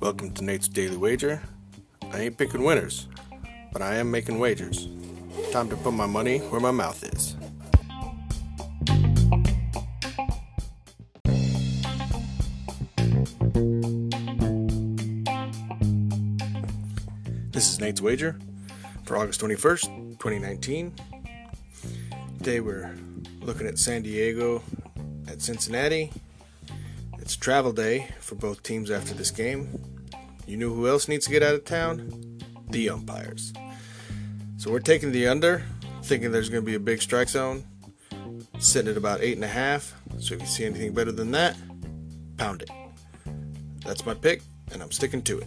Welcome to Nate's Daily Wager. I ain't picking winners, but I am making wagers. Time to put my money where my mouth is. This is Nate's Wager for August 21st, 2019. Today we're looking at San Diego at Cincinnati. It's travel day for both teams after this game. You know who else needs to get out of town? The umpires. So we're taking the under, thinking there's going to be a big strike zone. It's sitting at about 8.5. So if you see anything better than that, pound it. That's my pick, and I'm sticking to it.